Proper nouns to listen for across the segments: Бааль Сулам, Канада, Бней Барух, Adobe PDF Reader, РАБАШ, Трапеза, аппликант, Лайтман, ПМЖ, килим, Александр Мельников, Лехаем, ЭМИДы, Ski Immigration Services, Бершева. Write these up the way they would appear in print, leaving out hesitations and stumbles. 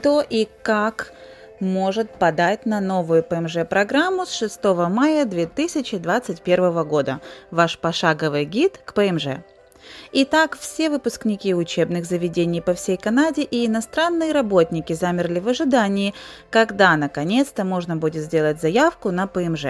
кто и как может подать на новую ПМЖ-программу с 6 мая 2021 года. Ваш пошаговый гид к ПМЖ. Итак, все выпускники учебных заведений по всей Канаде и иностранные работники замерли в ожидании, когда наконец-то можно будет сделать заявку на ПМЖ.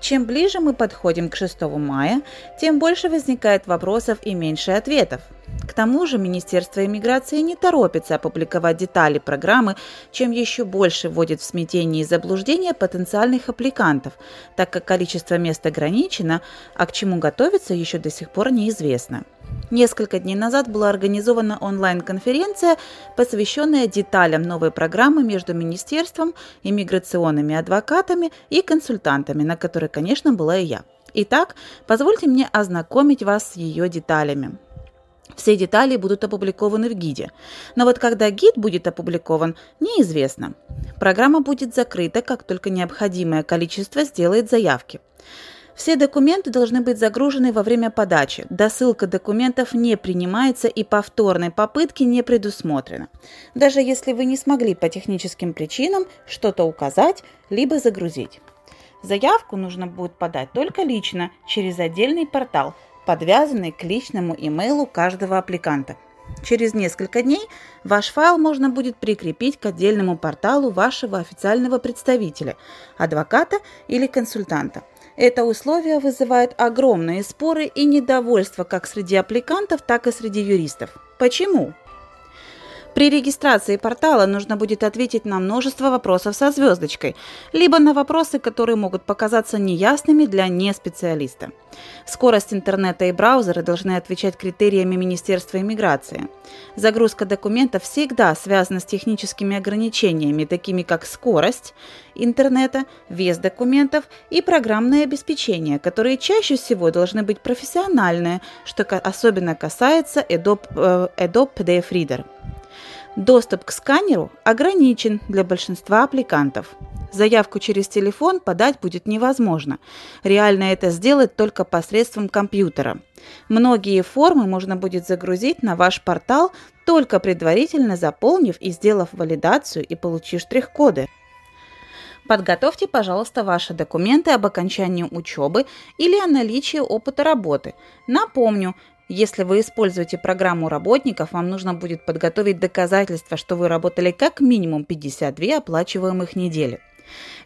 Чем ближе мы подходим к 6 мая, тем больше возникает вопросов и меньше ответов. К тому же Министерство иммиграции не торопится опубликовать детали программы, чем еще больше вводит в смятение и заблуждение потенциальных аппликантов, так как количество мест ограничено, а к чему готовиться еще до сих пор неизвестно. Несколько дней назад была организована онлайн-конференция, посвященная деталям новой программы между министерством, иммиграционными адвокатами и консультантами, на которой, конечно, была и я. Итак, позвольте мне ознакомить вас с ее деталями. Все детали будут опубликованы в гиде. Но вот когда гид будет опубликован, неизвестно. Программа будет закрыта, как только необходимое количество сделает заявки. Все документы должны быть загружены во время подачи. Досылка документов не принимается и повторной попытки не предусмотрено. Даже если вы не смогли по техническим причинам что-то указать, либо загрузить. Заявку нужно будет подать только лично, через отдельный портал, подвязанный к личному имейлу каждого аппликанта. Через несколько дней ваш файл можно будет прикрепить к отдельному порталу вашего официального представителя, адвоката или консультанта. Это условие вызывает огромные споры и недовольство как среди аппликантов, так и среди юристов. Почему? При регистрации портала нужно будет ответить на множество вопросов со звездочкой, либо на вопросы, которые могут показаться неясными для неспециалиста. Скорость интернета и браузеры должны отвечать критериями Министерства иммиграции. Загрузка документов всегда связана с техническими ограничениями, такими как скорость интернета, вес документов и программное обеспечение, которые чаще всего должны быть профессиональные, что особенно касается Adobe PDF Reader. Доступ к сканеру ограничен для большинства аппликантов. Заявку через телефон подать будет невозможно. Реально это сделать только посредством компьютера. Многие формы можно будет загрузить на ваш портал, только предварительно заполнив и сделав валидацию и получив штрих-коды. Подготовьте, пожалуйста, ваши документы об окончании учебы или о наличии опыта работы. Напомню, если вы используете программу работников, вам нужно будет подготовить доказательства, что вы работали как минимум 52 оплачиваемых недели.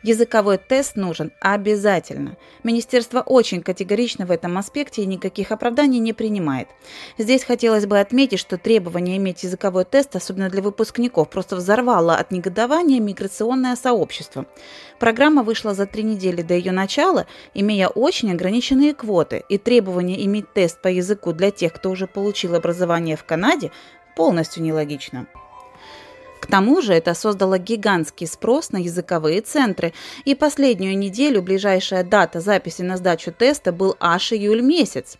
Языковой тест нужен обязательно. Министерство очень категорично в этом аспекте и никаких оправданий не принимает. Здесь хотелось бы отметить, что требование иметь языковой тест, особенно для выпускников, просто взорвало от негодования миграционное сообщество. Программа вышла за 3 недели до ее начала, имея очень ограниченные квоты, и требование иметь тест по языку для тех, кто уже получил образование в Канаде, полностью нелогично. К тому же это создало гигантский спрос на языковые центры, и последнюю неделю ближайшая дата записи на сдачу теста был аж июль месяц.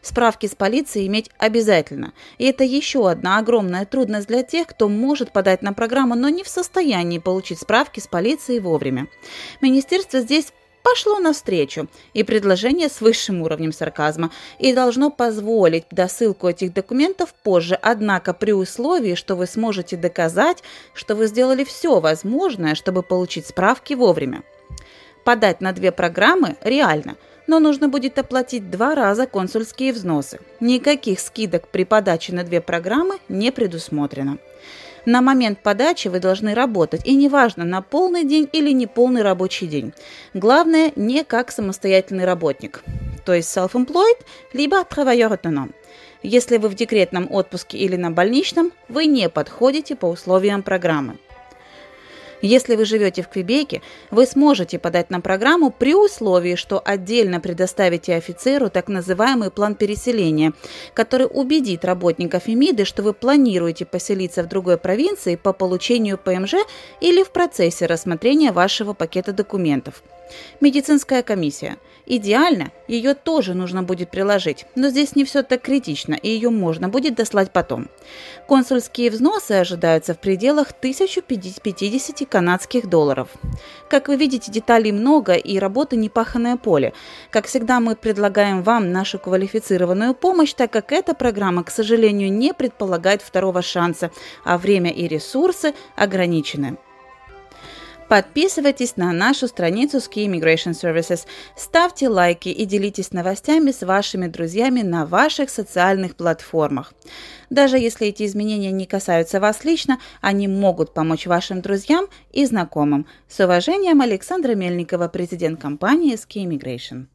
Справки с полицией иметь обязательно, и это еще одна огромная трудность для тех, кто может подать на программу, но не в состоянии получить справки с полицией вовремя. Министерство здесь пошло навстречу, и предложение с высшим уровнем сарказма, и должно позволить досылку этих документов позже, однако при условии, что вы сможете доказать, что вы сделали все возможное, чтобы получить справки вовремя. Подать на 2 программы реально, но нужно будет оплатить 2 раза консульские взносы. Никаких скидок при подаче на 2 программы не предусмотрено. На момент подачи вы должны работать, и неважно, на полный день или неполный рабочий день. Главное, не как самостоятельный работник, то есть self-employed, либо travailleur autonome. Если вы в декретном отпуске или на больничном, вы не подходите по условиям программы. Если вы живете в Квебеке, вы сможете подать на программу при условии, что отдельно предоставите офицеру так называемый план переселения, который убедит работников ЭМИДы, что вы планируете поселиться в другой провинции по получению ПМЖ или в процессе рассмотрения вашего пакета документов. Медицинская комиссия. Идеально, ее тоже нужно будет приложить, но здесь не все так критично, и ее можно будет дослать потом. Консульские взносы ожидаются в пределах 1050 канадских долларов. Как вы видите, деталей много и работа непаханное поле. Как всегда, мы предлагаем вам нашу квалифицированную помощь, так как эта программа, к сожалению, не предполагает второго шанса, а время и ресурсы ограничены. Подписывайтесь на нашу страницу Ski Immigration Services, ставьте лайки и делитесь новостями с вашими друзьями на ваших социальных платформах. Даже если эти изменения не касаются вас лично, они могут помочь вашим друзьям и знакомым. С уважением, Александра Мельникова, президент компании Ski Immigration.